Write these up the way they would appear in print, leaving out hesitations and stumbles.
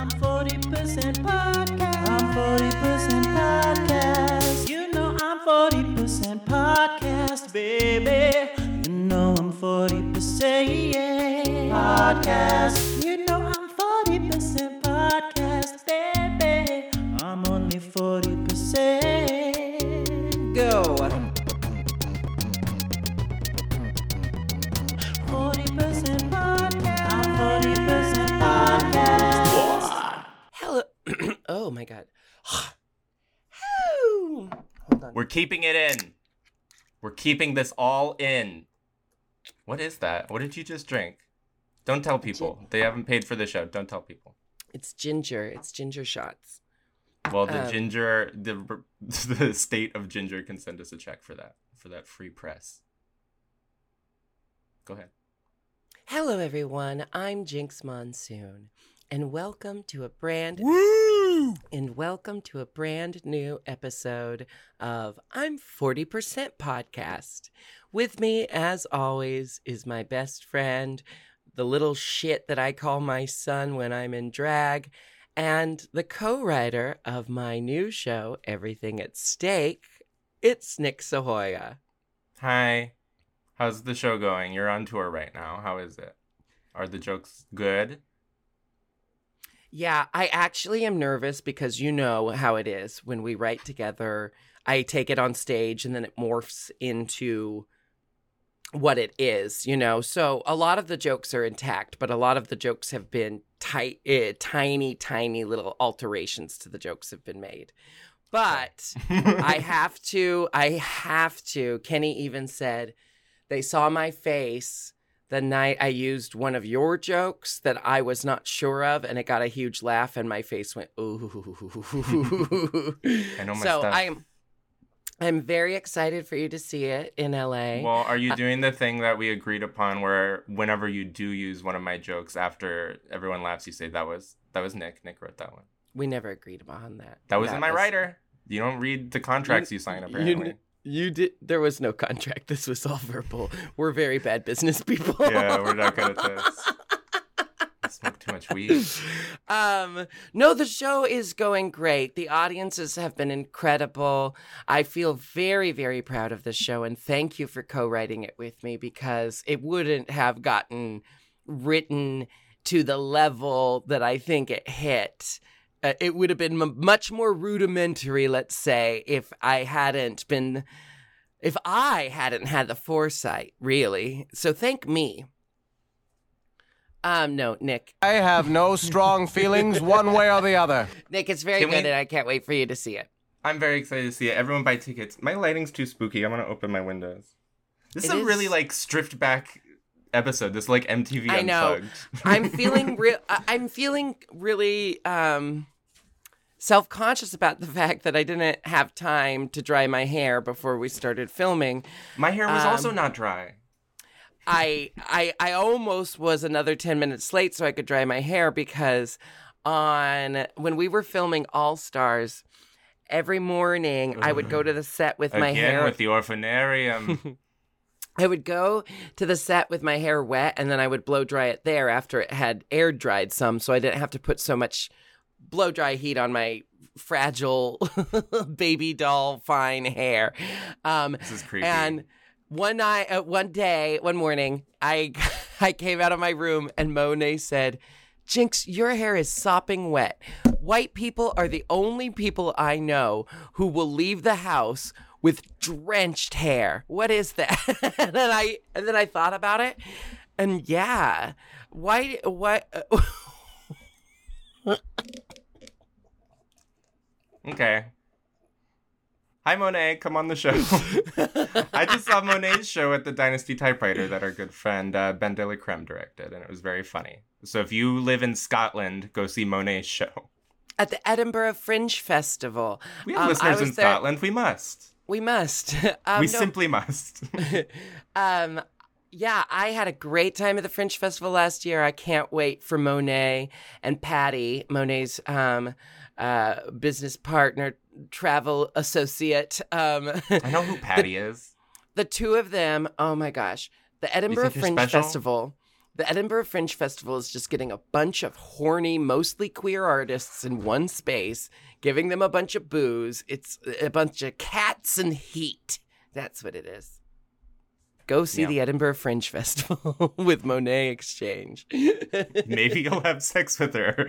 I'm 40% podcast. I'm 40% podcast. You know I'm 40% podcast, baby. You know I'm 40% podcast. You know I'm 40% podcast, baby. I'm only 40%. Go. Oh my God. Hold on. We're keeping it in. We're keeping this all in. What is that? What did you just drink? Don't tell people. They haven't paid for the show. Don't tell people. It's ginger. It's ginger shots. Well, the ginger, the state of ginger can send us a check for that free press. Go ahead. Hello, everyone. I'm Jinx Monsoon. And welcome to a brand new episode of I'm 40% Podcast. With me, as always, is my best friend, the little shit that I call my son when I'm in drag, and the co-writer of my new show, Everything at Stake, it's Nick Sahoya. Hi. How's the show going? You're on tour right now. How is it? Are the jokes good? Yeah, I actually am nervous because you know how it is when we write together. I take it on stage and then it morphs into what it is, you know. So a lot of the jokes are intact, but a lot of the jokes have been tiny little alterations to the jokes have been made. But I have to. Kenny even said they saw my face the night I used one of your jokes that I was not sure of, and it got a huge laugh, and my face went, ooh. I know my stuff. So I'm very excited for you to see it in LA. Well, are you doing the thing that we agreed upon where whenever you do use one of my jokes after everyone laughs, you say, that was Nick. Nick wrote that one. We never agreed upon that. That was in my writer. You don't read the contracts you sign, apparently. You did. There was no contract. This was all verbal. We're very bad business people. Yeah, we're not good at this. I smoke too much weed. No, the show is going great. The audiences have been incredible. I feel very, very proud of the show, and thank you for co-writing it with me because it wouldn't have gotten written to the level that I think it hit. It would have been much more rudimentary, let's say, if I hadn't had the foresight, really. So thank me. No, Nick. I have no strong feelings one way or the other. Nick, it's very good, and I can't wait for you to see it. I'm very excited to see it. Everyone buy tickets. My lighting's too spooky. I'm going to open my windows. This is a really, stripped back episode. This MTV I know. Unplugged. I'm feeling really self-conscious about the fact that I didn't have time to dry my hair before we started filming. My hair was also not dry. I almost was another 10 minutes late so I could dry my hair because when we were filming All Stars, every morning I would go to the set with my hair. Again with the orphanarium. I would go to the set with my hair wet, and then I would blow dry it there after it had air dried some, so I didn't have to put so much blow dry heat on my fragile baby doll fine hair. This is creepy. And one morning, I came out of my room, and Monet said, "Jinx, your hair is sopping wet. White people are the only people I know who will leave the house with drenched hair. What is that?" and then I thought about it, and yeah, why? Okay. Hi, Monet. Come on the show. I just saw Monet's show at the Dynasty Typewriter that our good friend Ben De La Creme directed, and it was very funny. So if you live in Scotland, go see Monet's show at the Edinburgh Fringe Festival. We have listeners in Scotland. We must. We must. Simply must. Yeah, I had a great time at the Fringe Festival last year. I can't wait for Monet and Patty, Monet's business partner, travel associate. I know who Patty is. The two of them. Oh, my gosh. The Edinburgh Fringe Festival. The Edinburgh Fringe Festival is just getting a bunch of horny, mostly queer artists in one space, giving them a bunch of booze. It's a bunch of cats and heat. That's what it is. Go see the Edinburgh Fringe Festival with Monet Exchange. Maybe you'll have sex with her,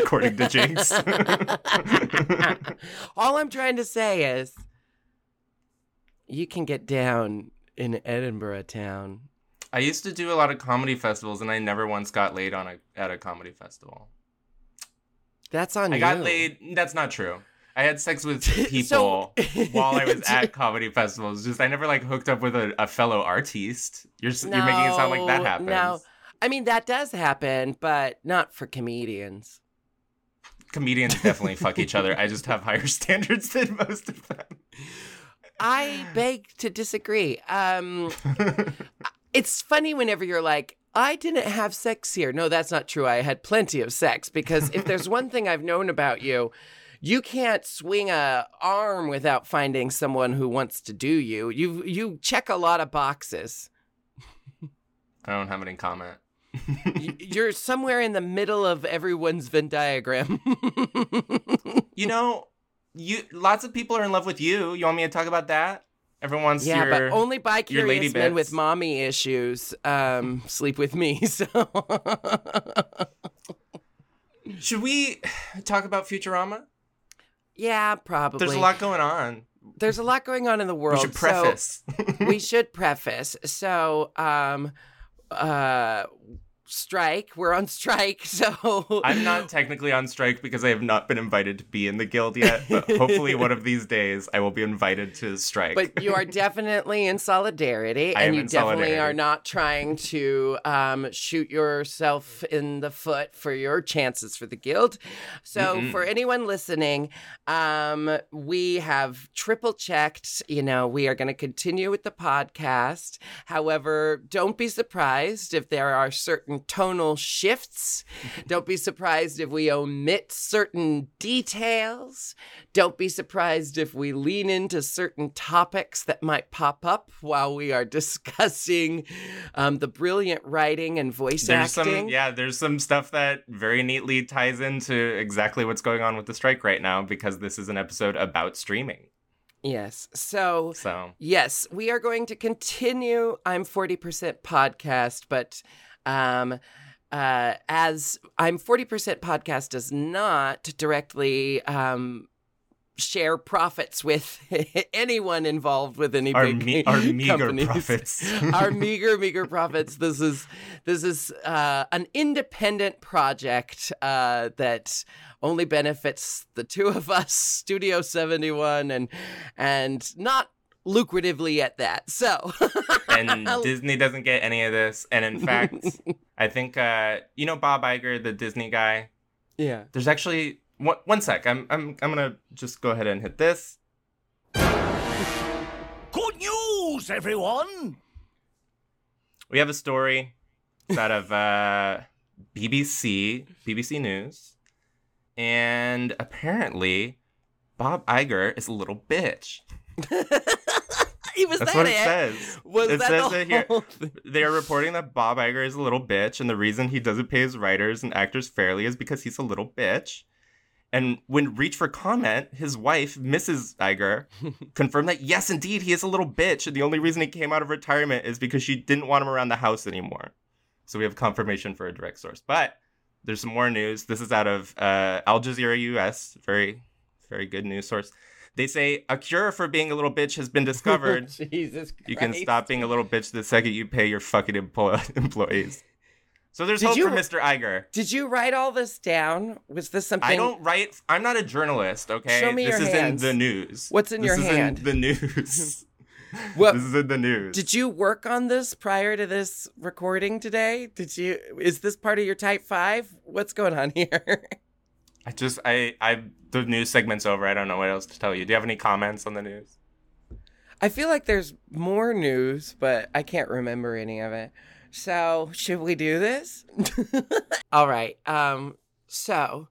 according to Jinx. All I'm trying to say is you can get down in Edinburgh town. I used to do a lot of comedy festivals, and I never once got laid on at a comedy festival. That's on you. I got laid. That's not true. I had sex with people while I was at comedy festivals. Just I never hooked up with a fellow artiste. You're making it sound like that happens. No, I mean that does happen, but not for comedians. Comedians definitely fuck each other. I just have higher standards than most of them. I beg to disagree. It's funny whenever you're like, I didn't have sex here. No, that's not true. I had plenty of sex, because if there's one thing I've known about you, you can't swing a arm without finding someone who wants to do you. You check a lot of boxes. I don't have any comment. You're somewhere in the middle of everyone's Venn diagram. Lots of people are in love with you. You want me to talk about that? Everyone's but only bi-curious men with mommy issues sleep with me. So, should we talk about Futurama? Yeah, probably. There's a lot going on. There's a lot going on in the world. We should preface. So, strike. We're on strike, so... I'm not technically on strike because I have not been invited to be in the guild yet, but hopefully one of these days I will be invited to strike. But you are definitely in solidarity, and you definitely are not trying to shoot yourself in the foot for your chances for the guild. So for anyone listening, we have triple-checked. We are going to continue with the podcast. However, don't be surprised if there are certain tonal shifts. Don't be surprised if we omit certain details. Don't be surprised if we lean into certain topics that might pop up while we are discussing the brilliant writing and voice acting. There's some stuff that very neatly ties into exactly what's going on with the strike right now, because this is an episode about streaming. Yes. So yes, we are going to continue I'm 40% podcast, but... as I'm 40% podcast does not directly share profits with anyone involved with any big companies. Profits. Our meager profits. This is an independent project that only benefits the two of us, Studio 71, and not lucratively at that. So and Disney doesn't get any of this. And in fact, I think Bob Iger, the Disney guy. Yeah. There's actually one sec. I'm gonna just go ahead and hit this. Good news, everyone. We have a story. It's out of BBC News, and apparently Bob Iger is a little bitch. That's what it says. They are reporting that Bob Iger is a little bitch, and the reason he doesn't pay his writers and actors fairly is because he's a little bitch. And when reached for comment, his wife, Mrs. Iger, confirmed that, yes, indeed, he is a little bitch, and the only reason he came out of retirement is because she didn't want him around the house anymore. So we have confirmation for a direct source. But there's some more news. This is out of Al Jazeera US, very, very good news source. They say a cure for being a little bitch has been discovered. Jesus Christ. You can stop being a little bitch the second you pay your fucking employees. So there's hope for Mr. Iger. Did you write all this down? Was this something? I don't write. I'm not a journalist, okay? Show me your hands. This is in the news. What's in your hand? This is in the news. This is in the news. Did you work on this prior to this recording today? Is this part of your type 5? What's going on here? The news segment's over. I don't know what else to tell you. Do you have any comments on the news? I feel like there's more news, but I can't remember any of it. So should we do this? All right. So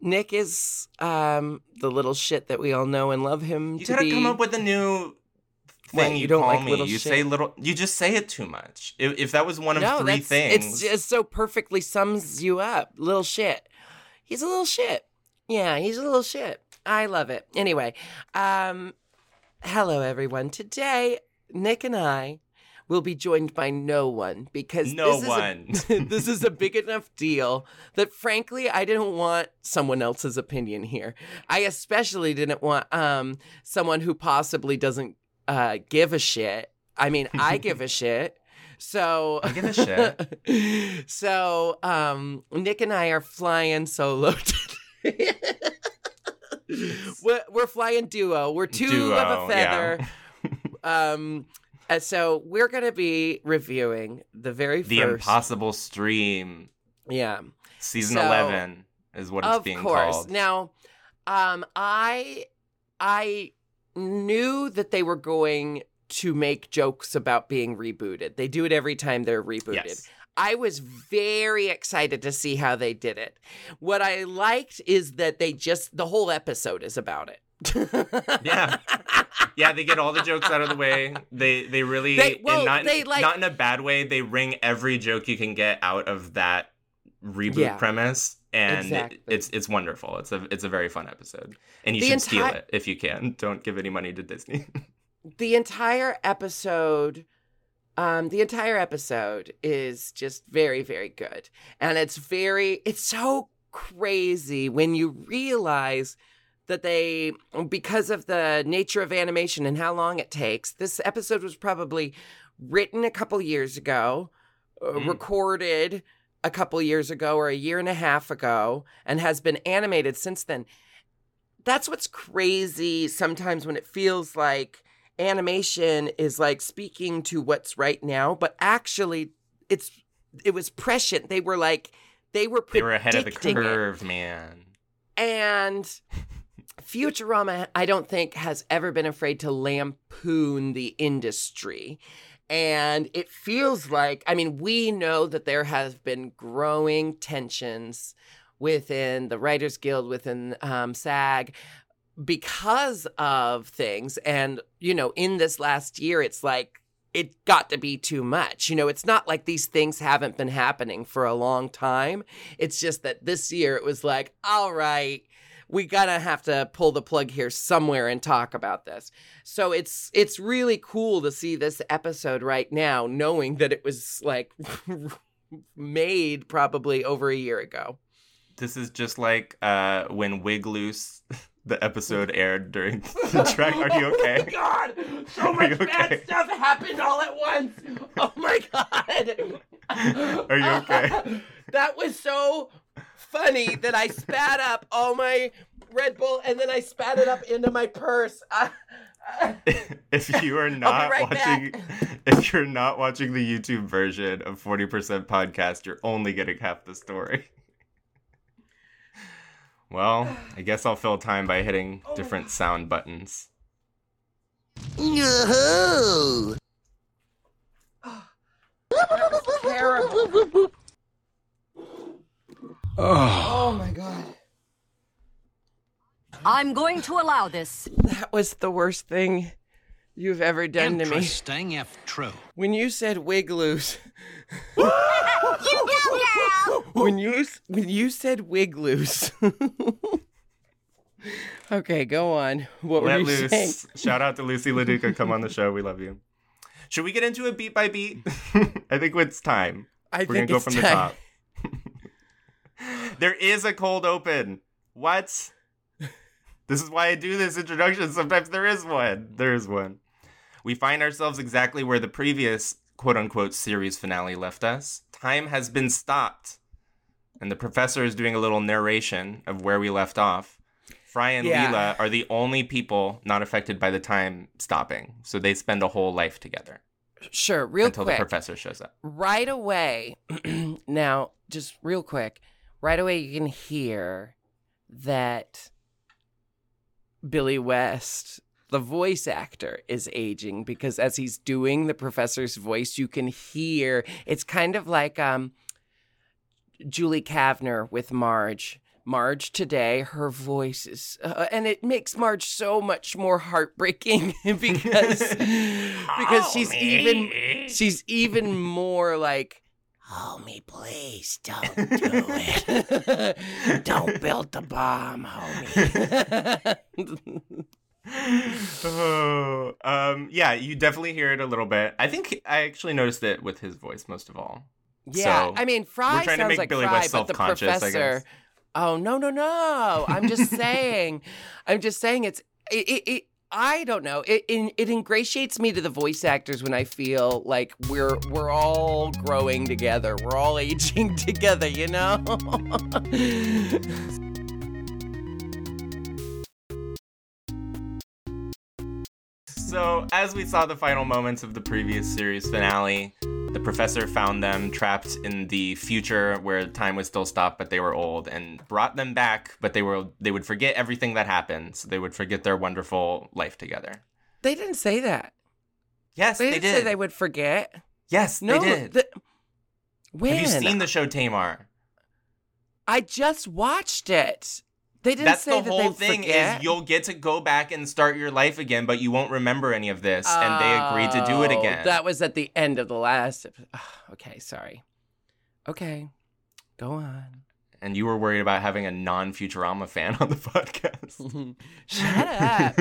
Nick is the little shit that we all know and love him to be. You gotta come up with a new thing what, you don't call like me. Little you shit? Say little. You just say it too much. If that was one of three things, it so perfectly sums you up. Little shit. He's a little shit. Yeah, he's a little shit. I love it. Anyway, hello everyone. Today, Nick and I will be joined by no one because this is a big enough deal that, frankly, I didn't want someone else's opinion here. I especially didn't want someone who possibly doesn't give a shit. I mean, I give a shit. So I give a shit. So Nick and I are flying solo today. We're flying duo. We're two of a feather. Yeah. So we're going to be reviewing the very first... The Impossible Stream. Yeah. Season 11 is what it's being called. Of course. Now, I knew that they were going to make jokes about being rebooted. They do it every time they're rebooted. Yes. I was very excited to see how they did it. What I liked is that the whole episode is about it. Yeah. Yeah, they get all the jokes out of the way. They really, not in a bad way, they wring every joke you can get out of that reboot premise. And exactly. It's wonderful. It's a very fun episode. And you should steal it if you can. Don't give any money to Disney. The entire episode is just very, very good. And it's so crazy when you realize that they, because of the nature of animation and how long it takes, this episode was probably written a couple years ago, recorded a couple years ago or a year and a half ago, and has been animated since then. That's what's crazy sometimes when it feels like animation is like speaking to what's right now, but actually it was prescient. They were ahead of the curve, man. And Futurama, I don't think, has ever been afraid to lampoon the industry. And it feels like, I mean, we know that there have been growing tensions within the Writers Guild, within SAG, because of things. And, you know, in this last year, it's like, it got to be too much. You know, it's not like these things haven't been happening for a long time. It's just that this year it was like, all right, we gotta have to pull the plug here somewhere and talk about this. So it's really cool to see this episode right now, knowing that it was like made probably over a year ago. This is just like when Wig Loose, the episode aired during the track. Are you okay? Oh my God! So much bad stuff happened all at once. Oh my God! Are you okay? That was so funny that I spat up all my Red Bull and then I spat it up into my purse. If you are not if you're not watching the YouTube version of 40% Podcast, you're only getting half the story. Well, I guess I'll fill time by hitting different sound buttons. Yoo-hoo! Terrible. Oh my God. I'm going to allow this. That was the worst thing you've ever done to me. Interesting if true. When you said Wig Loose. When you said Wig Loose. Okay, go on. What were you saying? Shout out to Lucy LaDuca. Come on the show. We love you. Should we get into it beat by beat? I think it's time. We're going to go from the top. There is a cold open. What? This is why I do this introduction. Sometimes there is one. There is one. We find ourselves exactly where the previous quote-unquote series finale left us. Time has been stopped. And the professor is doing a little narration of where we left off. Fry and Leela are the only people not affected by the time stopping. So they spend a whole life together. Sure, real quick. Until the professor shows up. Right away. Now, just real quick. Right away, you can hear that Billy West, the voice actor, is aging because as he's doing the professor's voice, you can hear it's kind of like Julie Kavner with Marge, Marge today, her voice is, and it makes Marge so much more heartbreaking because she's even more like, homie, please don't do it. Don't build the bomb, homie. Yeah, you definitely hear it a little bit. I think I actually noticed it with his voice most of all. Yeah, so, I mean, Fry sounds to make like Billy Fry, West but the professor. Oh, no. I'm just saying I don't know. It ingratiates me to the voice actors when I feel like we're all growing together. We're all aging together, you know? So, as we saw the final moments of the previous series finale, the professor found them trapped in the future where time was still stopped, but they were old, and brought them back, but they would forget everything that happened. So they would forget their wonderful life together. They didn't say that. Yes, they did say they would forget. Yes, no, they did. When? Have you seen the show Tamar? I just watched it. They didn't That's say the whole that thing forget. Is you'll get to go back and start your life again, but you won't remember any of this. Oh, and they agreed to do it again. That was at the end of the last. Okay, sorry. Okay, go on. And you were worried about having a non-Futurama fan on the podcast. Shut up.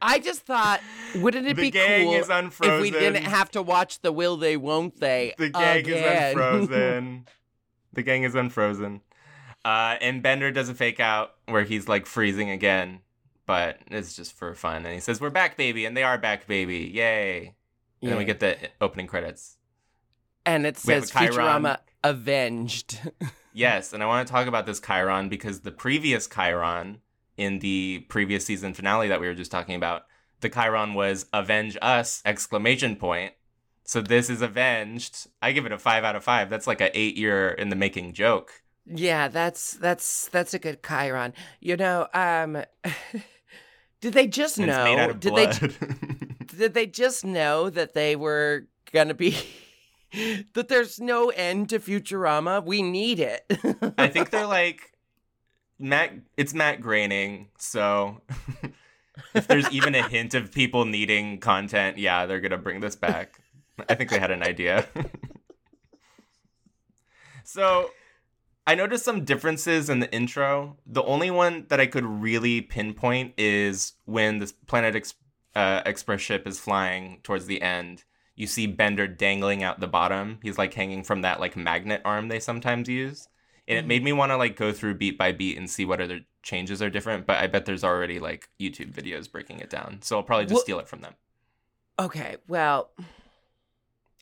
I just thought, wouldn't it be cool if we didn't have to watch the Will They, Won't They The gang again. Is unfrozen. The gang is unfrozen. And Bender does a fake out where he's like freezing again, but it's just for fun. And he says, "We're back, baby," and they are back, baby, yay! And then we get the opening credits, and it says Futurama avenged. Yes, and I want to talk about this Chiron because the previous Chiron in the previous season finale that we were just talking about, the Chiron was "Avenge us!" ! So this is avenged. I give it a 5 out of 5. That's like an 8-year in the making joke. Yeah, that's a good Chiron. You know, did they just know? It's made out of blood. Did they just know that they were gonna be that there's no end to Futurama? We need it. I think they're like it's Matt Groening, so if there's even a hint of people needing content, yeah, they're gonna bring this back. I think they had an idea. So I noticed some differences in the intro. The only one that I could really pinpoint is when this Planet Express ship is flying towards the end. You see Bender dangling out the bottom. He's like hanging from that like magnet arm they sometimes use. And it made me want to like go through beat by beat and see what other changes are different. But I bet there's already like YouTube videos breaking it down. So I'll probably just steal it from them. Okay, well,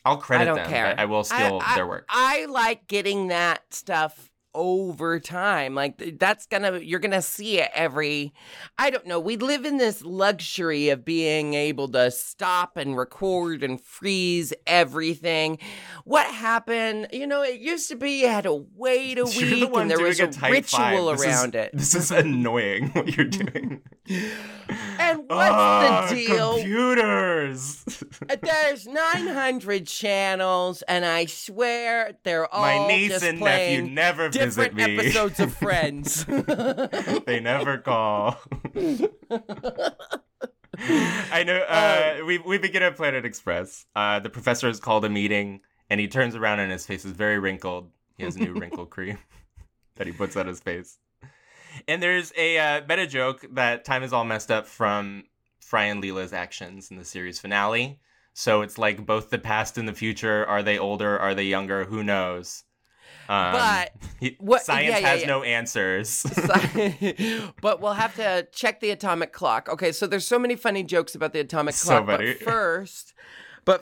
I'll credit them. Care. I will steal their work. I like getting that stuff over time. Like you're gonna see it every, I don't know. We live in this luxury of being able to stop and record and freeze everything. What happened? You know, it used to be you had to wait a week and there was a ritual around it. This is annoying what you're doing. And what's the deal? Computers. There's 900 channels, and I swear they're all my niece just and nephew never. Different episodes of Friends. They never call. I know. We begin at Planet Express. The professor has called a meeting, and he turns around, and his face is very wrinkled. He has a new wrinkle cream that he puts on his face. And there's a meta joke that time is all messed up from Fry and Leela's actions in the series finale. So it's like both the past and the future. Are they older? Are they younger? Who knows? Science has no answers. But we'll have to check the atomic clock. Okay, so there's so many funny jokes about the atomic clock. But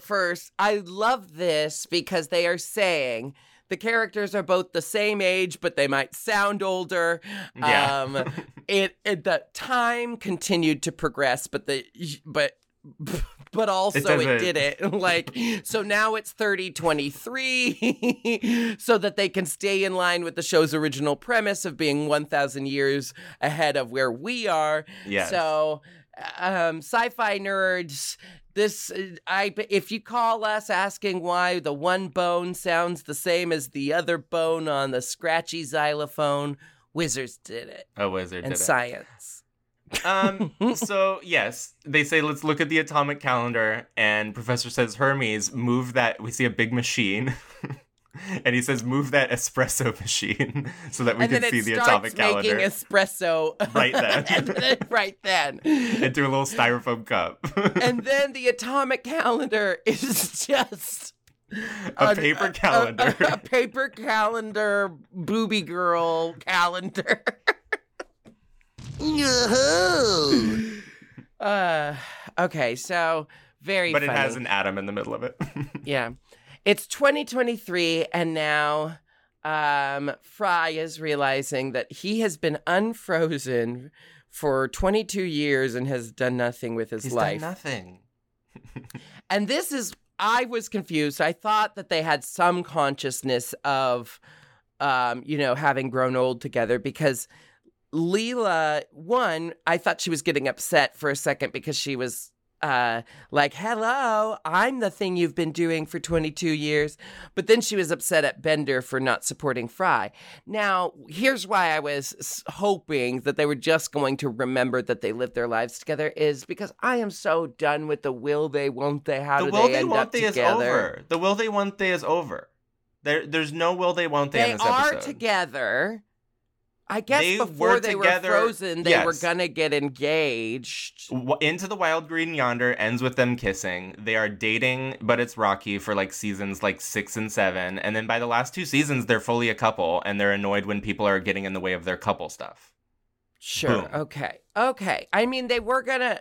first, I love this because they are saying the characters are both the same age, but they might sound older. Yeah. The time continued to progress, but also it didn't. Like, so now it's 3023 so that they can stay in line with the show's original premise of being 1,000 years ahead of where we are. Yes. So sci-fi nerds, if you call us asking why the one bone sounds the same as the other bone on the scratchy xylophone, Wizards did it. A wizard and did it. And science. So, yes, they say, let's look at the atomic calendar. And Professor says, Hermes, move that. We see a big machine. And he says, move that espresso machine so that we can see the atomic calendar. And then it starts making espresso. Right then. Right then. Into a little styrofoam cup. And then the atomic calendar is just... A paper calendar. A paper calendar, booby girl calendar. Yoo-hoo! Okay, so very funny. But it has an atom in the middle of it. Yeah. It's 2023, and now Fry is realizing that he has been unfrozen for 22 years and has done nothing with his life. He's done nothing. And this is... I was confused. I thought that they had some consciousness of, having grown old together, because Leela, one, I thought she was getting upset for a second because she was like, hello, I'm the thing you've been doing for 22 years. But then she was upset at Bender for not supporting Fry. Now, here's why I was hoping that they were just going to remember that they lived their lives together, is because I am so done with the will they, won't they, how do they end up together. The will they, won't they is over. There's no will they, won't they in this episode. They are together. I guess before they were frozen, they were going to get engaged. Into the Wild Green Yonder ends with them kissing. They are dating, but it's rocky for seasons 6 and 7. And then by the last 2 seasons, they're fully a couple, and they're annoyed when people are getting in the way of their couple stuff. Sure. Boom. Okay. I mean, they were gonna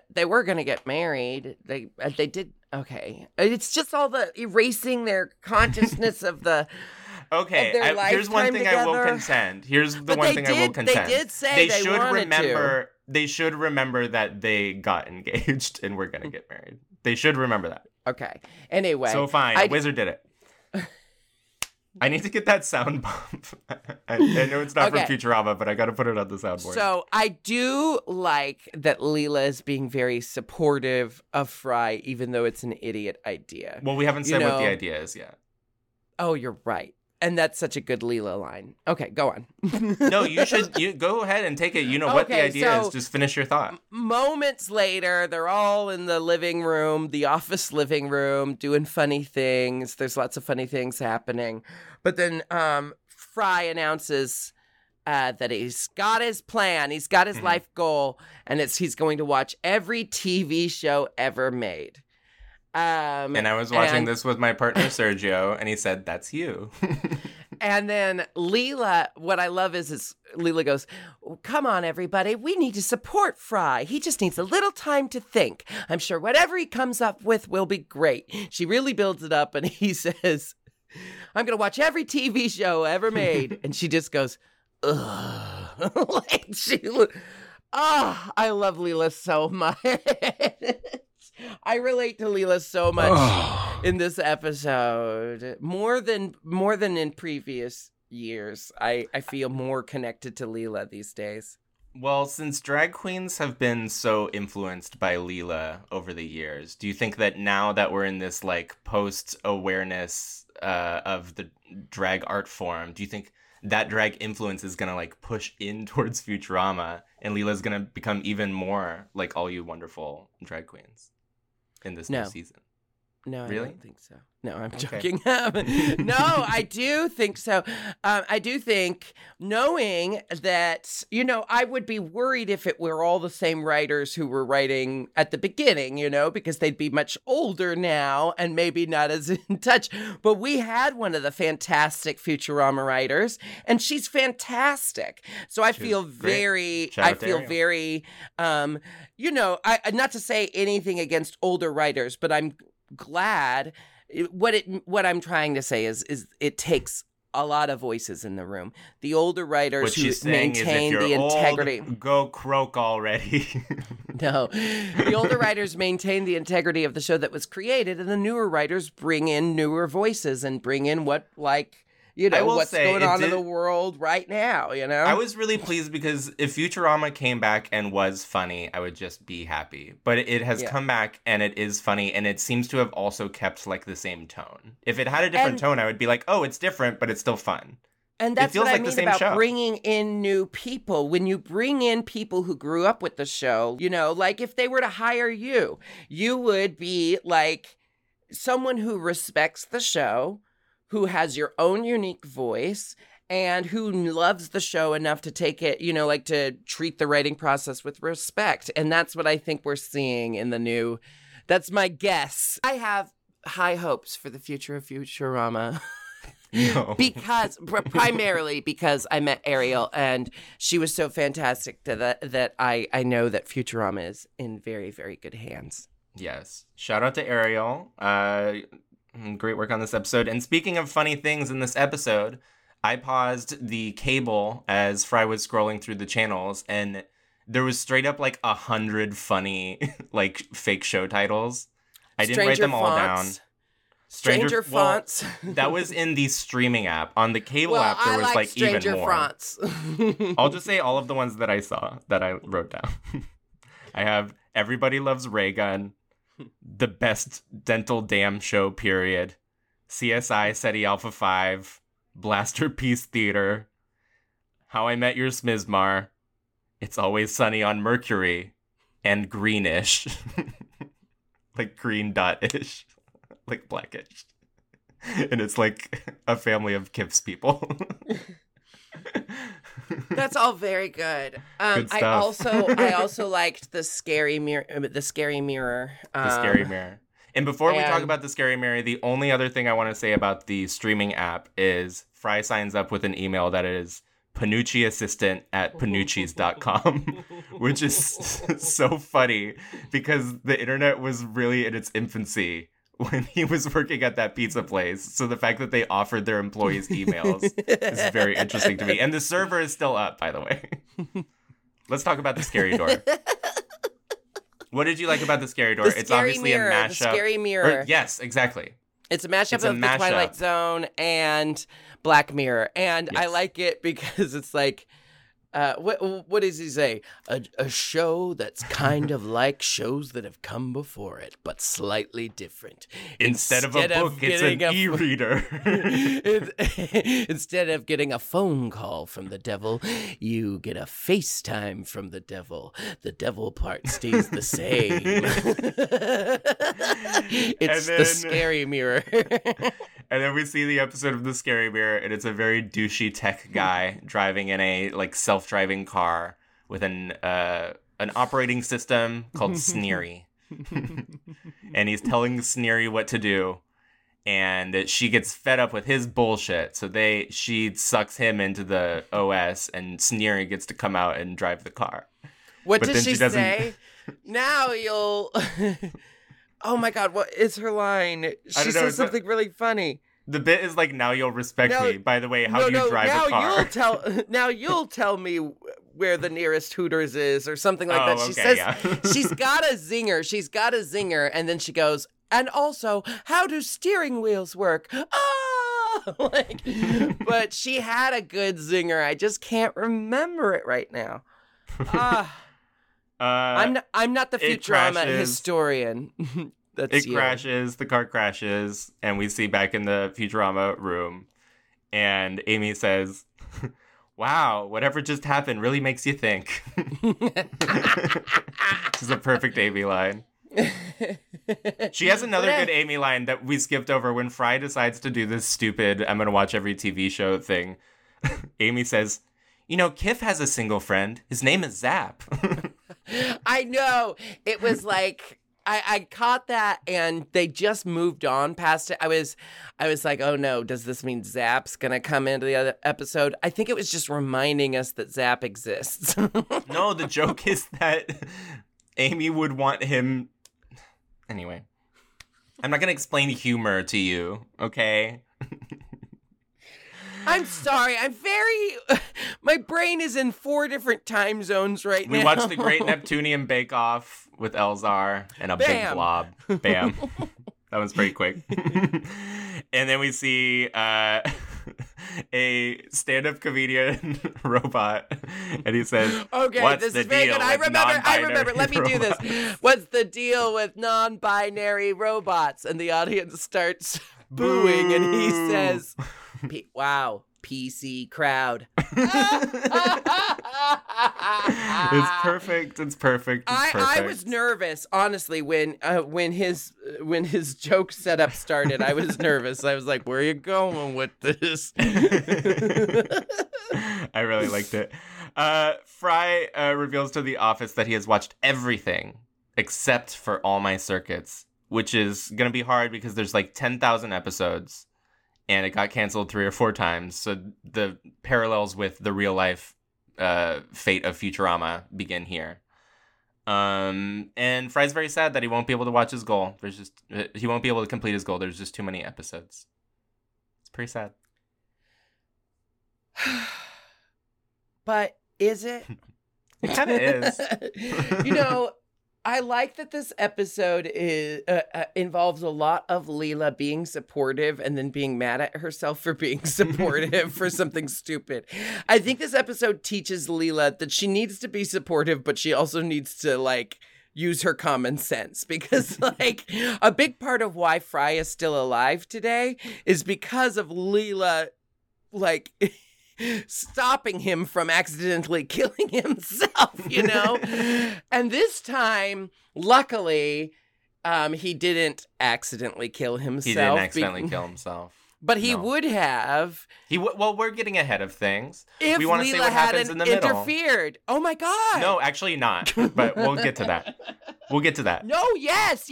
get married. They did. Okay. It's just all the erasing their consciousness of the... Okay, here's one thing together. I will contend. They did say they should remember. They should remember that they got engaged and were going to get married. They should remember that. Okay. Anyway. So fine. Wizard did it. I need to get that sound bump. I know it's not from Futurama, but I got to put it on the soundboard. So I do like that Leela is being very supportive of Fry, even though it's an idiot idea. Well, we haven't said what the idea is yet. Oh, you're right. And that's such a good Leela line. Okay, go on. No, you should go ahead and take it. You know what the idea is. Just finish your thought. Moments later, they're all in the living room, the office living room, doing funny things. There's lots of funny things happening. But then Fry announces that he's got his plan. He's got his life goal. And he's going to watch every TV show ever made. And I was watching this with my partner, Sergio, and he said, that's you. And then Leela, what I love is Leela goes, come on, everybody. We need to support Fry. He just needs a little time to think. I'm sure whatever he comes up with will be great. She really builds it up. And he says, I'm going to watch every TV show ever made. And she just goes, ugh. I love Leela so much. I relate to Leela so much in this episode, more than in previous years. I feel more connected to Leela these days. Well, since drag queens have been so influenced by Leela over the years, do you think that now that we're in this post-awareness of the drag art form, do you think that drag influence is gonna push in towards Futurama, and Leela's gonna become even more like all you wonderful drag queens? In this new season. No, really? I don't think so. No, I'm joking. No, I do think so. I do think, knowing that, I would be worried if it were all the same writers who were writing at the beginning, because they'd be much older now and maybe not as in touch. But we had one of the fantastic Futurama writers, and she's fantastic. So I feel very, not to say anything against older writers, but I'm glad. What I'm trying to say is it takes a lot of voices in the room. The older writers who maintain the integrity. Old, go croak already. No. The older writers maintain the integrity of the show that was created, and the newer writers bring in newer voices and bring in what's going on in the world right now, I was really pleased, because if Futurama came back and was funny, I would just be happy. But it has come back, and it is funny, and it seems to have also kept the same tone. If it had a different tone, I would be like, oh, it's different, but it's still fun. And that's what I mean about bringing in new people. When you bring in people who grew up with the show, you know, like if they were to hire you, you would be like someone who respects the show, who has your own unique voice, and who loves the show enough to take it, you know, like to treat the writing process with respect. And that's what I think we're seeing in the new. That's my guess. I have high hopes for the future of Futurama. No. Because primarily because I met Ariel and she was so fantastic that I know that Futurama is in very, very good hands. Yes. Shout out to Ariel. Great work on this episode. And speaking of funny things in this episode, I paused the cable as Fry was scrolling through the channels, and there was straight up like 100 funny like fake show titles. I didn't write them all down. Stranger Fonts. Well, that was in the streaming app. On the cable app, there was like even more. Stranger Fonts. I'll just say all of the ones that I saw that I wrote down. I have Everybody Loves Ray Gun, The Best Dental Dam Show Period, CSI SETI Alpha 5, Blaster Peace Theater, How I Met Your Smizmar, It's Always Sunny on Mercury, and Greenish. Like green dot-ish. Like blackish, and it's like a family of Kips people. That's all very good. Good stuff. I also liked the scary mirror. And before we talk about the scary mirror, the only other thing I want to say about the streaming app is Fry signs up with an email that is panucciassistant@panucci's.com, which is so funny because the internet was really in its infancy when he was working at that pizza place. So the fact that they offered their employees emails is very interesting to me. And the server is still up, by the way. Let's talk about The Scary Door. What did you like about The Scary Door? It's obviously a mashup. The Scary Mirror. Yes, exactly. It's a mashup of The Twilight Zone and Black Mirror. And yes. I like it because it's like, what does he say? A show that's kind of like shows that have come before it, but slightly different. Instead of a book, it's an e-reader. Instead of getting a phone call from the devil, you get a FaceTime from the devil. The devil part stays the same. It's The Scary Mirror. And then we see the episode of The Scary Mirror, and it's a very douchey tech guy driving in a like self-driving car with an operating system called Sneery. And he's telling Sneery what to do, and she gets fed up with his bullshit. So she sucks him into the OS, and Sneery gets to come out and drive the car. What does she say? Now you'll... Oh my God, what is her line? She says something really funny. The bit is like, now you'll respect me. By the way, how do you drive a car? Now you'll tell me where the nearest Hooters is or something like that. She says she's got a zinger. And then she goes, and also, how do steering wheels work? But she had a good zinger. I just can't remember it right now. I'm not the Futurama historian. Crashes, the car crashes, and we see back in the Futurama room. And Amy says, wow, whatever just happened really makes you think. This is a perfect Amy line. She has another good Amy line that we skipped over when Fry decides to do this stupid I'm going to watch every TV show thing. Amy says, you know, Kiff has a single friend. His name is Zapp. I know. It was like I caught that and they just moved on past it. I was like, oh no, does this mean Zapp's gonna come into the other episode? I think it was just reminding us that Zapp exists. No, the joke is that Amy would want him anyway. I'm not gonna explain humor to you, okay? I'm sorry. My brain is in 4 different time zones right now. We watched the Great Neptunian Bake Off with Elzar and a big blob. Bam. That was pretty quick. And then we see a stand-up comedian robot, and he says, "Okay, this is very good. I remember. Let me do this. What's the deal with non-binary robots?" And the audience starts booing, and he says, wow, PC crowd. It's perfect. I was nervous, honestly, when his joke setup started. I was nervous. I was like, where are you going with this? I really liked it. Fry reveals to the office that he has watched everything except for All My Circuits, which is going to be hard because there's like 10,000 episodes and it got canceled 3 or 4 times. So the parallels with the real life fate of Futurama begin here. And Fry's very sad that he won't be able to watch his goal. He won't be able to complete his goal. There's just too many episodes. It's pretty sad. But is it? It kind of is. You know, I like that this episode is, involves a lot of Leela being supportive and then being mad at herself for being supportive for something stupid. I think this episode teaches Leela that she needs to be supportive, but she also needs to, like, use her common sense, because, like, a big part of why Fry is still alive today is because of Leela, like... stopping him from accidentally killing himself, you know? And this time, luckily, he didn't accidentally kill himself. He didn't accidentally kill himself. But he would have. Well, we're getting ahead of things. If we want to see what happens in the middle. Interfered. Oh, my God. No, actually not. But we'll get to that. No, yes.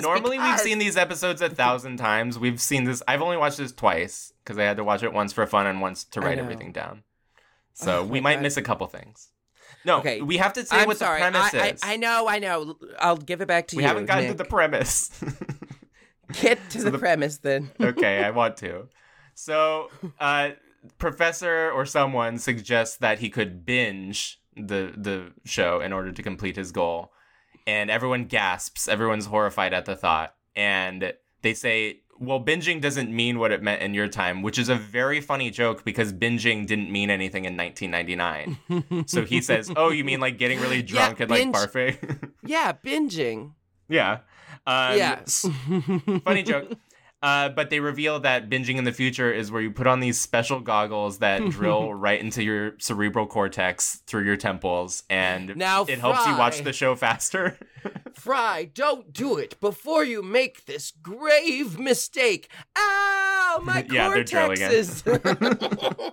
Normally, because... we've seen these episodes 1,000 times. We've seen this. I've only watched this twice because I had to watch it once for fun and once to write everything down. So we might miss a couple things. No, okay. We have to say what the premise is. I know. I'll give it back to you, Nick. We haven't gotten to the premise. Get to the premise, then. Okay, I want to. So, professor or someone suggests that he could binge the show in order to complete his goal. And everyone gasps. Everyone's horrified at the thought. And they say, well, binging doesn't mean what it meant in your time, which is a very funny joke because binging didn't mean anything in 1999. So he says, oh, you mean like getting really drunk and like barfing? Yeah, binging. Yeah. Yes. Funny joke. But they reveal that binging in the future is where you put on these special goggles that drill right into your cerebral cortex through your temples, and now, it helps you watch the show faster. Fry, don't do it before you make this grave mistake. Ow, my cortexes. They're drilling it.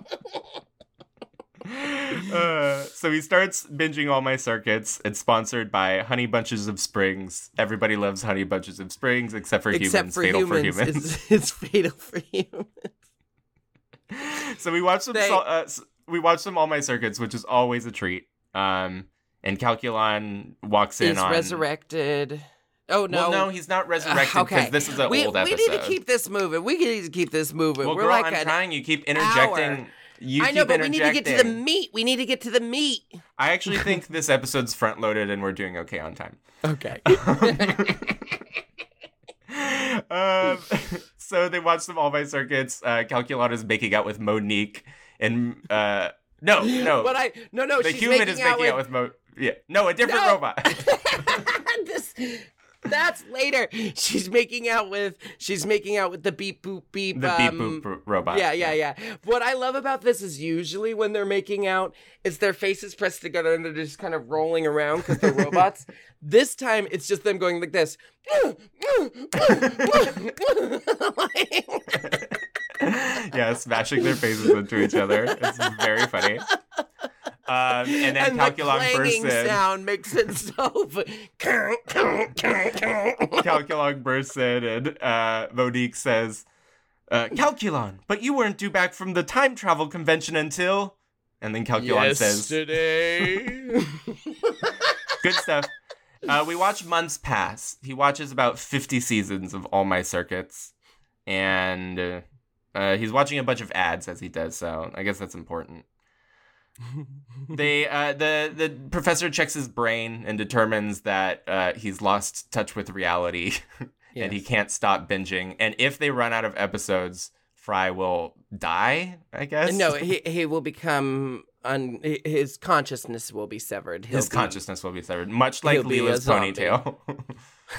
So he starts binging All My Circuits. It's sponsored by Honey Bunches of Springs. Everybody loves Honey Bunches of Springs, except for humans. It's fatal for humans. So we watch some. We watch some All My Circuits, which is always a treat. And Calculon walks in. He's resurrected. Oh, no. Well, no, he's not resurrected because this is an old episode. We need to keep this moving. Well, we're girl, I'm trying. You keep interjecting. I know, but we need to get to the meat. I actually think this episode's front-loaded and we're doing okay on time. Okay. So they watch some All My Circuits. Calculon is making out with Monique. And, no. But the human is making out with Monique. Yeah. No, a different robot. That's later. She's making out with the beep boop beep. The beep boop robot. Yeah. What I love about this is usually when they're making out, it's their faces pressed together and they're just kind of rolling around because they're robots. This time it's just them going like this. Yeah, smashing their faces into each other. It's very funny. And then Calculon bursts in. The clanging sound makes it so... Calculon bursts in and Monique says, Calculon, but you weren't due back from the time travel convention until... And then Calculon says... Good stuff. We watch months pass. He watches about 50 seasons of All My Circuits. And he's watching a bunch of ads as he does so. I guess that's important. They the professor checks his brain and determines that he's lost touch with reality and he can't stop binging. And if they run out of episodes, Fry will die, I guess. No, he will become his consciousness will be severed. Much like Leela's ponytail.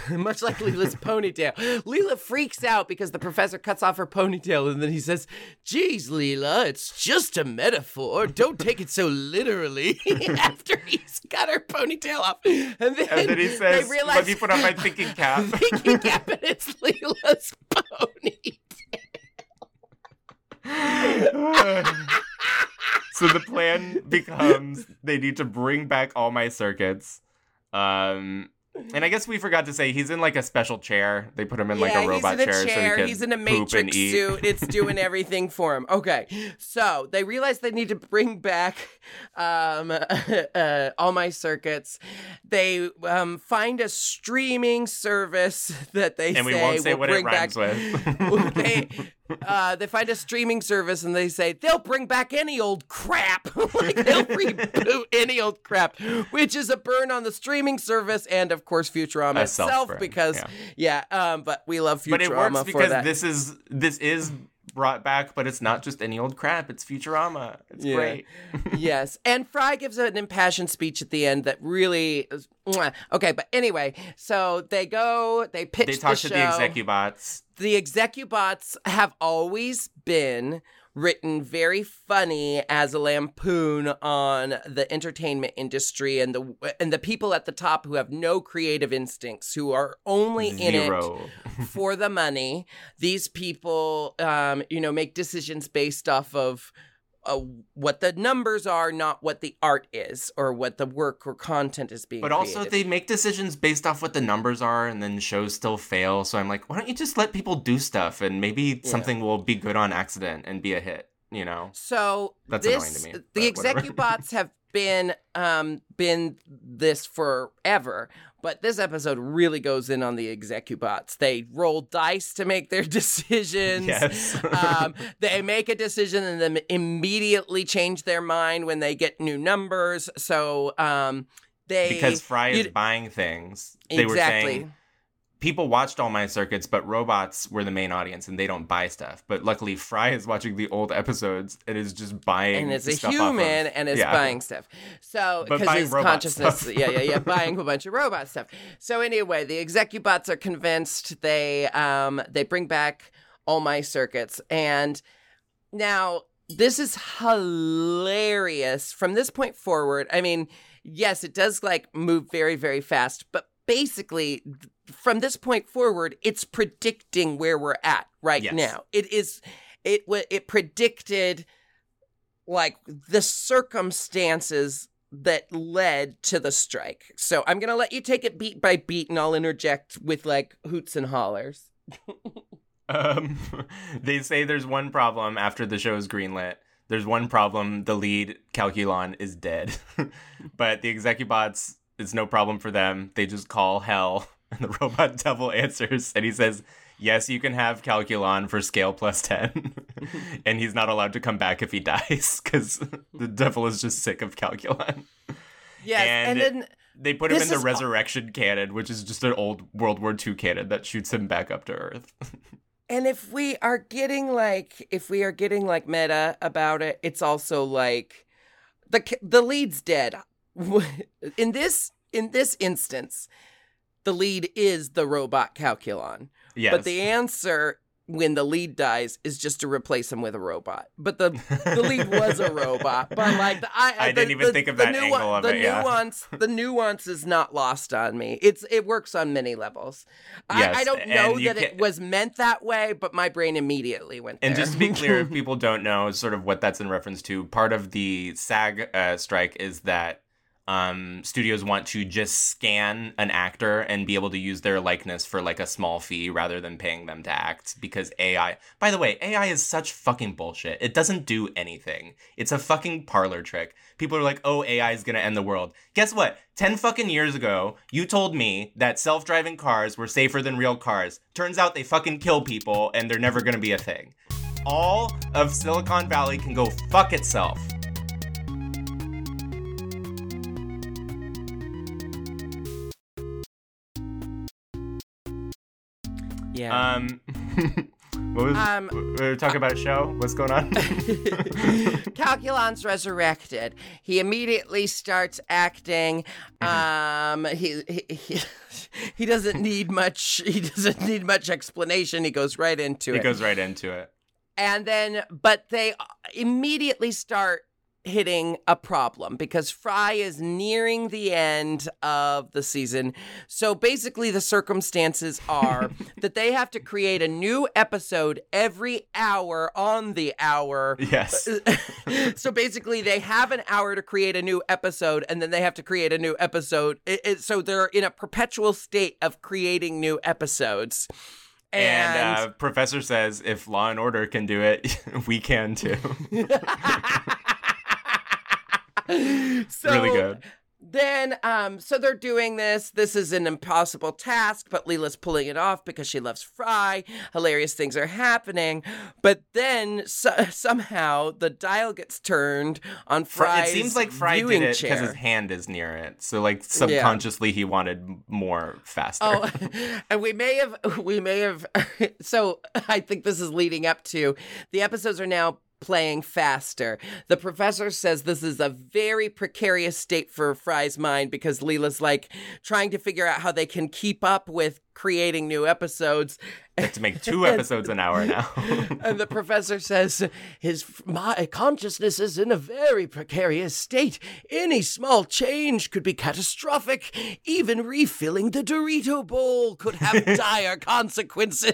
much like Leela's ponytail. Leela freaks out because the professor cuts off her ponytail, and then he says, "Geez, Leela, it's just a metaphor. Don't take it so literally." After he's cut her ponytail off. And then he says, they realize, "Let me put on my thinking cap." Thinking cap, and it's Leela's ponytail. So the plan becomes they need to bring back All My Circuits. And I guess we forgot to say he's in like a special chair. They put him in like a robot chair. So he's in a Matrix suit. It's doing everything for him. Okay. So they realize they need to bring back All My Circuits. They find a streaming service that they and say we won't say what it rhymes with. They find a streaming service and they say they'll bring back any old crap. Like they'll reboot any old crap, which is a burn on the streaming service and of course Futurama itself because but we love Futurama. But it works because this is brought back, but it's not just any old crap. It's Futurama. It's great. Yes. And Fry gives an impassioned speech at the end that really is, okay. But anyway, so they go, they pitch the show. They talk to the Execubots. The Execubots have always been written very funny as a lampoon on the entertainment industry and the people at the top who have no creative instincts, who are only in it for the money. These people, make decisions based off of what the numbers are, not what the art is or what the work or content is being created. Also they make decisions based off what the numbers are and then shows still fail. So I'm like, why don't you just let people do stuff and maybe something will be good on accident and be a hit, you know? So that's annoying to me. The Execubots have been this forever, but this episode really goes in on the Execubots. They roll dice to make their decisions. Yes. They make a decision and then immediately change their mind when they get new numbers. So because Fry is buying things. They were saying people watched All My Circuits, but robots were the main audience, and they don't buy stuff. But luckily, Fry is watching the old episodes and is just buying stuff. And it's a human and is buying stuff. So, because his consciousness, buying a bunch of robot stuff. So anyway, the Execubots are convinced. They bring back All My Circuits, and now this is hilarious. From this point forward, I mean, yes, it does like move very, very fast, but basically, from this point forward, it's predicting where we're at now. It predicted like the circumstances that led to the strike. So I'm going to let you take it beat by beat and I'll interject with like hoots and hollers. They say there's one problem after the show is greenlit. There's one problem. The lead, Calculon, is dead. But the Execubots, it's no problem for them. They just call hell. And the robot devil answers, and he says, "Yes, you can have Calculon for scale plus 10. And he's not allowed to come back if he dies, because the devil is just sick of Calculon. Yes, and then they put him in the resurrection cannon, which is just an old World War II cannon that shoots him back up to Earth. And if we are getting like meta about it, it's also like the lead's dead. In this instance, the lead is the robot Calculon. Yes. But the answer when the lead dies is just to replace him with a robot. But the lead was a robot. But like I didn't even think of that angle of it. The nuance is not lost on me. It works on many levels. Yes. I don't know that it was meant that way, but my brain immediately went there. And just to be clear, if people don't know sort of what that's in reference to, part of the SAG strike is that studios want to just scan an actor and be able to use their likeness for like a small fee rather than paying them to act because AI, by the way, AI is such fucking bullshit. It doesn't do anything. It's a fucking parlor trick. People are like, oh, AI is going to end the world. Guess what? 10 fucking years ago, you told me that self-driving cars were safer than real cars. Turns out they fucking kill people and they're never going to be a thing. All of Silicon Valley can go fuck itself. Yeah. What was we were talking about a show? What's going on? Calculon's resurrected. He immediately starts acting. He doesn't need much. He doesn't need much explanation. He goes right into it. He goes right into it. And then, but they immediately start hitting a problem because Fry is nearing the end of the season. So basically the circumstances are that they have to create a new episode every hour on the hour. Yes. So basically they have an hour to create a new episode and then they have to create a new episode. So they're in a perpetual state of creating new episodes. And Professor says, if Law and Order can do it, we can too. So really good. Then, so they're doing this. This is an impossible task, but Leela's pulling it off because she loves Fry. Hilarious things are happening. But then somehow the dial gets turned on Fry's viewing chair. It seems like Fry did it because his hand is near it. So, like, subconsciously he wanted more faster. Oh, and we may have, so I think this is leading up to, the episodes are now playing faster. The professor says this is a very precarious state for Fry's mind because Leela's like trying to figure out how they can keep up with creating new episodes. They have to make 2 episodes an hour now. And the professor says my consciousness is in a very precarious state. Any small change could be catastrophic. Even refilling the Dorito bowl could have dire consequences.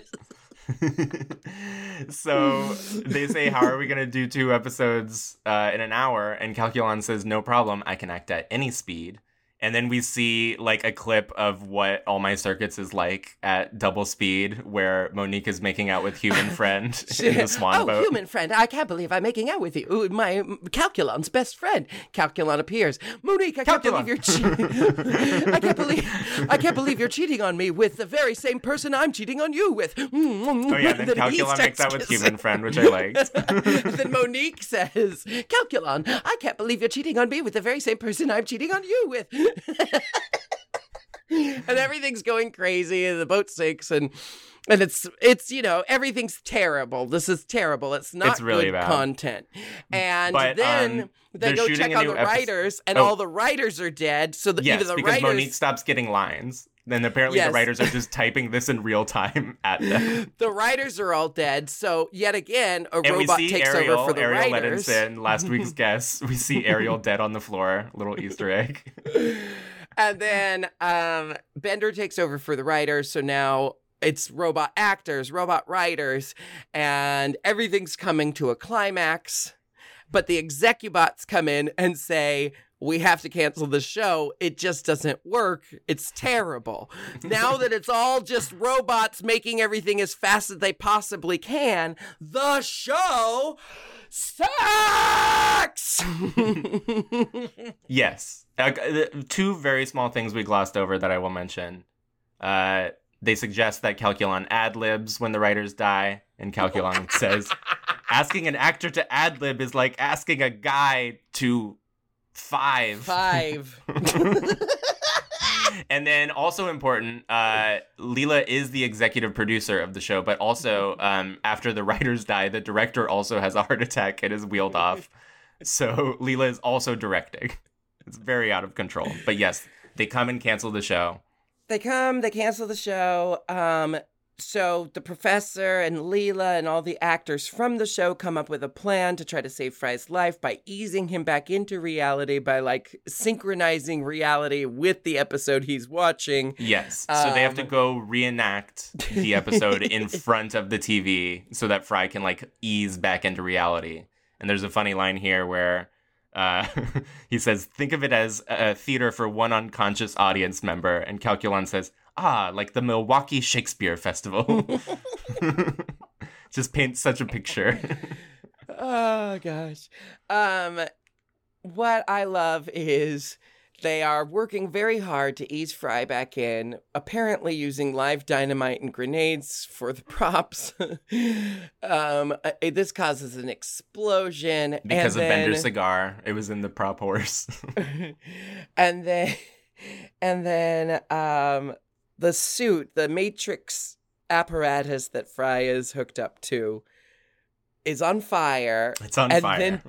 So they say, how are we going to do 2 episodes in an hour? And Calculon says, no problem. I can act at any speed. And then we see like a clip of what All My Circuits is like at double speed where Monique is making out with Human Friend in the swan boat. Oh, Human Friend. I can't believe I'm making out with you. Ooh, my Calculon's best friend. Calculon appears. Monique, I can't believe you're cheating on me with the very same person I'm cheating on you with. Oh, yeah. Then Calculon makes out with Human Friend, which I liked. Then Monique says, Calculon, I can't believe you're cheating on me with the very same person I'm cheating on you with. And everything's going crazy and the boat sinks and it's you know, everything's terrible. This is terrible. It's not, it's really good bad content. And but, then they go check on the writers and all the writers are dead. So that even the because writers, Monique stops getting lines. Then apparently the writers are just typing this in real time at them. The writers are all dead. So yet again, a robot takes Ariel over for the Ariel writers. Levinson, last week's guest, we see Ariel dead on the floor. Little Easter egg. And then Bender takes over for the writers. So now it's robot actors, robot writers, and everything's coming to a climax. But the Execubots come in and say, we have to cancel the show. It just doesn't work. It's terrible. Now that it's all just robots making everything as fast as they possibly can, the show sucks! Yes. 2 very small things we glossed over that I will mention. They suggest that Calculon ad-libs when the writers die, and Calculon says, asking an actor to ad-lib is like asking a guy to... Five. And then also important, Leela is the executive producer of the show, but also after the writers die, the director also has a heart attack and is wheeled off. So Leela is also directing. It's very out of control. But yes, they come and cancel the show. They cancel the show. So the professor and Leela and all the actors from the show come up with a plan to try to save Fry's life by easing him back into reality by, like, synchronizing reality with the episode he's watching. Yes. So they have to go reenact the episode in front of the TV so that Fry can, like, ease back into reality. And there's a funny line here where he says, think of it as a theater for one unconscious audience member. And Calculon says, ah, like the Milwaukee Shakespeare Festival. Just paints such a picture. Oh, gosh. What I love is they are working very hard to ease Fry back in, apparently using live dynamite and grenades for the props. This causes an explosion. Because of Bender's cigar. It was in the prop horse. And then... the suit, the Matrix apparatus that Fry is hooked up to is on fire. It's on fire. Then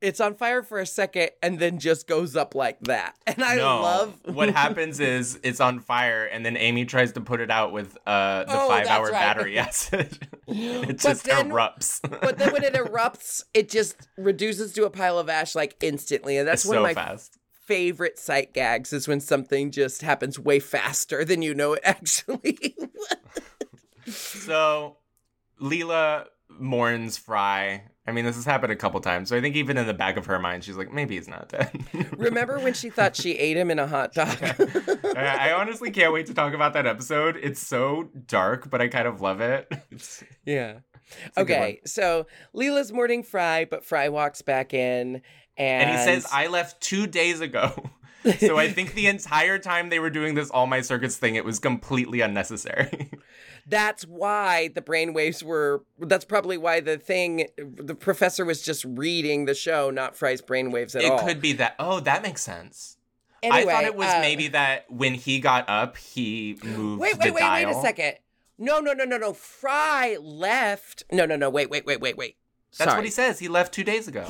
it's on fire for a second and then just goes up like that. And I love... What happens is it's on fire and then Amy tries to put it out with the 5-hour battery acid. It just erupts. But then when it erupts, it just reduces to a pile of ash like instantly. And that's one of my favorite sight gags is when something just happens way faster than you know it actually was. So Leela mourns Fry. I mean, this has happened a couple times. So I think even in the back of her mind, she's like, maybe he's not dead. Remember when she thought she ate him in a hot dog? Yeah. I honestly can't wait to talk about that episode. It's so dark, but I kind of love it. Yeah. Okay, so Leela's mourning Fry, but Fry walks back in. And he says, I left 2 days ago. So I think the entire time they were doing this All My Circuits thing, it was completely unnecessary. That's why the brainwaves were... That's probably why the professor was just reading the show, not Fry's brainwaves at all. It could be that. Oh, that makes sense. Anyway, I thought it was maybe that when he got up, he moved the dial. Wait a second. No. Fry left. No. Wait. That's what he says. He left 2 days ago.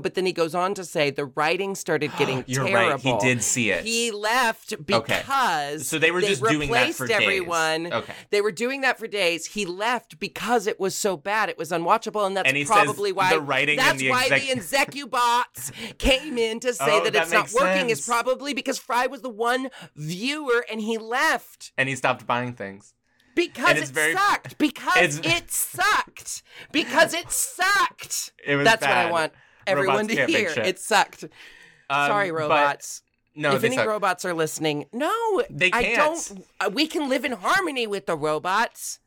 But then he goes on to say the writing started getting terrible. Right. He did see it. He left because... Okay. So they were just doing that for days. Okay. They were doing that for days. He left because it was so bad. It was unwatchable. And that's probably why the Execubots came in to say that it's not working. Is probably because Fry was the one viewer and he left. And he stopped buying things. Because it sucked. It was That's bad. What I want everyone robots to hear. It sucked. Sorry, robots. Robots are listening, no, they can't. We can live in harmony with the robots.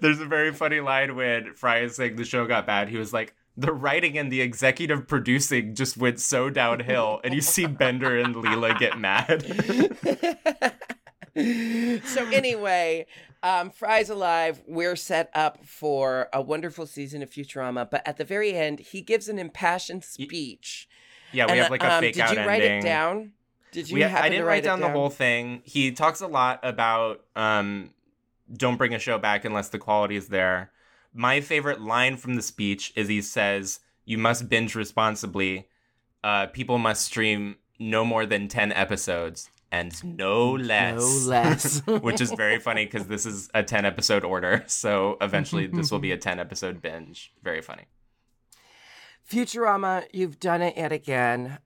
There's a very funny line when Fry is saying the show got bad. He was like, the writing and the executive producing just went so downhill. And you see Bender and Leela get mad. So anyway, Fry's alive. We're set up for a wonderful season of Futurama. But at the very end, he gives an impassioned speech. Yeah, we have like a fake out ending. Did you write it down? I didn't write down the whole thing. He talks a lot about don't bring a show back unless the quality is there. My favorite line from the speech is he says, you must binge responsibly. People must stream no more than 10 episodes. And no less. Which is very funny because this is a 10-episode order. So eventually this will be a 10-episode binge. Very funny. Futurama, you've done it yet again.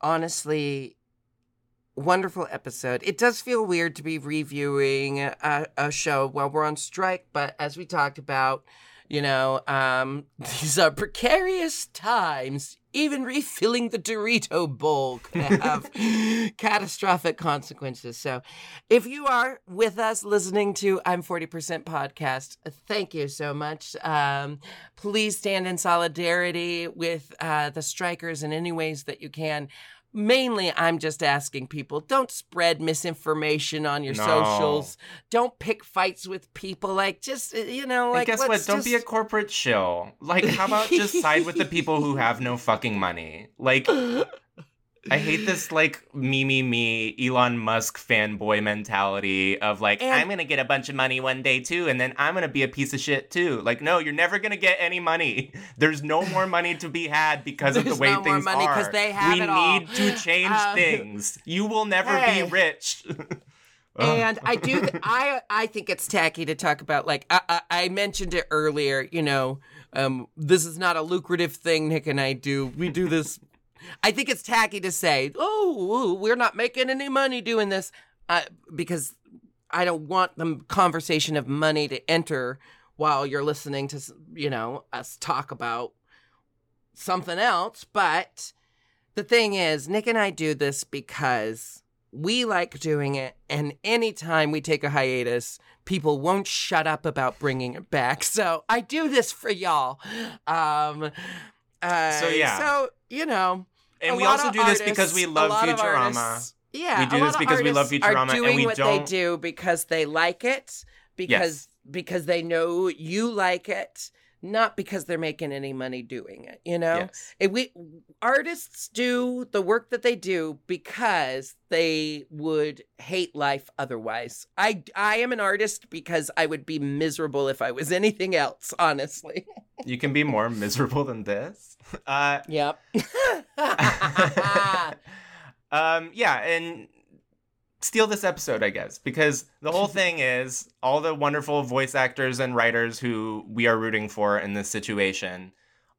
Honestly, wonderful episode. It does feel weird to be reviewing a show while we're on strike. But as we talked about, these are precarious times. Even refilling the Dorito bowl could have catastrophic consequences. So if you are with us listening to I'm 40% Podcast, thank you so much. Please stand in solidarity with the strikers in any ways that you can. Mainly, I'm just asking people, don't spread misinformation on your socials. Don't pick fights with people. And guess what? Don't be a corporate shill. How about just side with the people who have no fucking money? I hate this, me, Elon Musk fanboy mentality of, I'm going to get a bunch of money one day, too, and then I'm going to be a piece of shit, too. No, you're never going to get any money. There's no more money to be had because of the way things are. There's no more money because they have it all. We need to change things. You will never be rich. And I do, I think it's tacky to talk about, I mentioned it earlier, this is not a lucrative thing Nick and I do. We do this. I think it's tacky to say, we're not making any money doing this, because I don't want the conversation of money to enter while you're listening to, us talk about something else. But the thing is, Nick and I do this because we like doing it. And anytime we take a hiatus, people won't shut up about bringing it back. So I do this for y'all. And we also do this because we love Futurama. Yeah, we do this because we love Futurama, and we don't. They do because they like it, because they know you like it, not because they're making any money doing it, you know? Yes. Artists do the work that they do because they would hate life otherwise. I am an artist because I would be miserable if I was anything else, honestly. You can be more miserable than this. Yep. Yeah, and steal this episode, I guess, because the whole thing is all the wonderful voice actors and writers who we are rooting for in this situation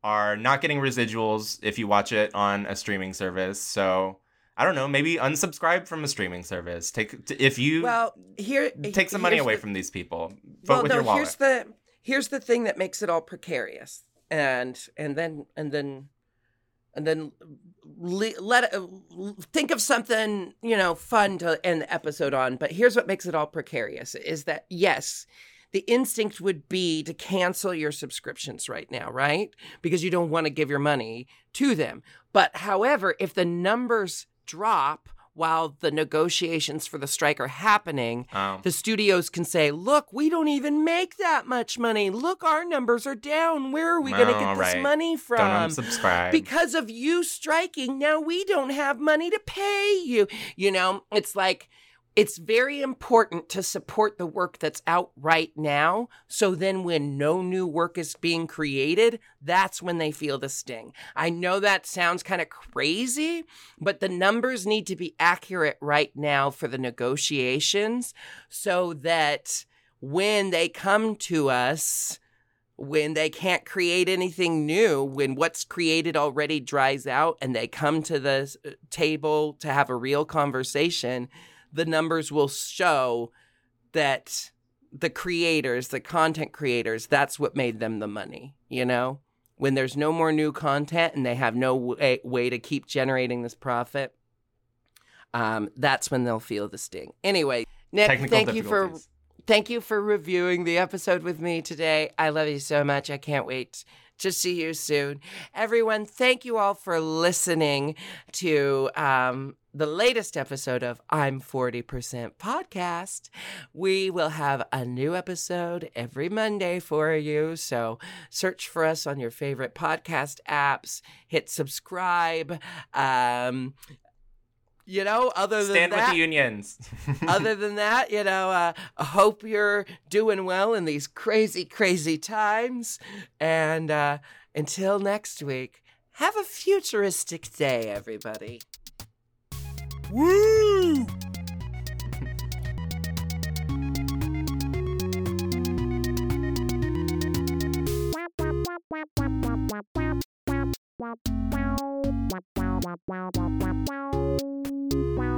are not getting residuals if you watch it on a streaming service. So I don't know, maybe unsubscribe from a streaming service. Take some money away from these people. Vote with your wallet. Here's the thing that makes it all precarious, and then think of something, you know, fun to end the episode on. But here's what makes it all precarious is that, yes, the instinct would be to cancel your subscriptions right now, right? Because you don't want to give your money to them. But however, if the numbers drop while the negotiations for the strike are happening, the studios can say, look, we don't even make that much money. Look, our numbers are down. Where are we going to get this money from? Don't unsubscribe. Because of you striking, now we don't have money to pay you. You know, it's like, it's very important to support the work that's out right now. So then when no new work is being created, that's when they feel the sting. I know that sounds kind of crazy, but the numbers need to be accurate right now for the negotiations so that when they come to us, when they can't create anything new, when what's created already dries out and they come to the table to have a real conversation, the numbers will show that the creators, the content creators, that's what made them the money, you know? When there's no more new content and they have no way to keep generating this profit, that's when they'll feel the sting. Anyway, Nick, thank you for reviewing the episode with me today. I love you so much. I can't wait to see you soon. Everyone, thank you all for listening to the latest episode of I'm 40% Podcast. We will have a new episode every Monday for you. So search for us on your favorite podcast apps. Hit subscribe. You know, other than stand that, with the unions. Other than that, you know, I hope you're doing well in these crazy, crazy times. And until next week, have a futuristic day, everybody. Woo! Wow.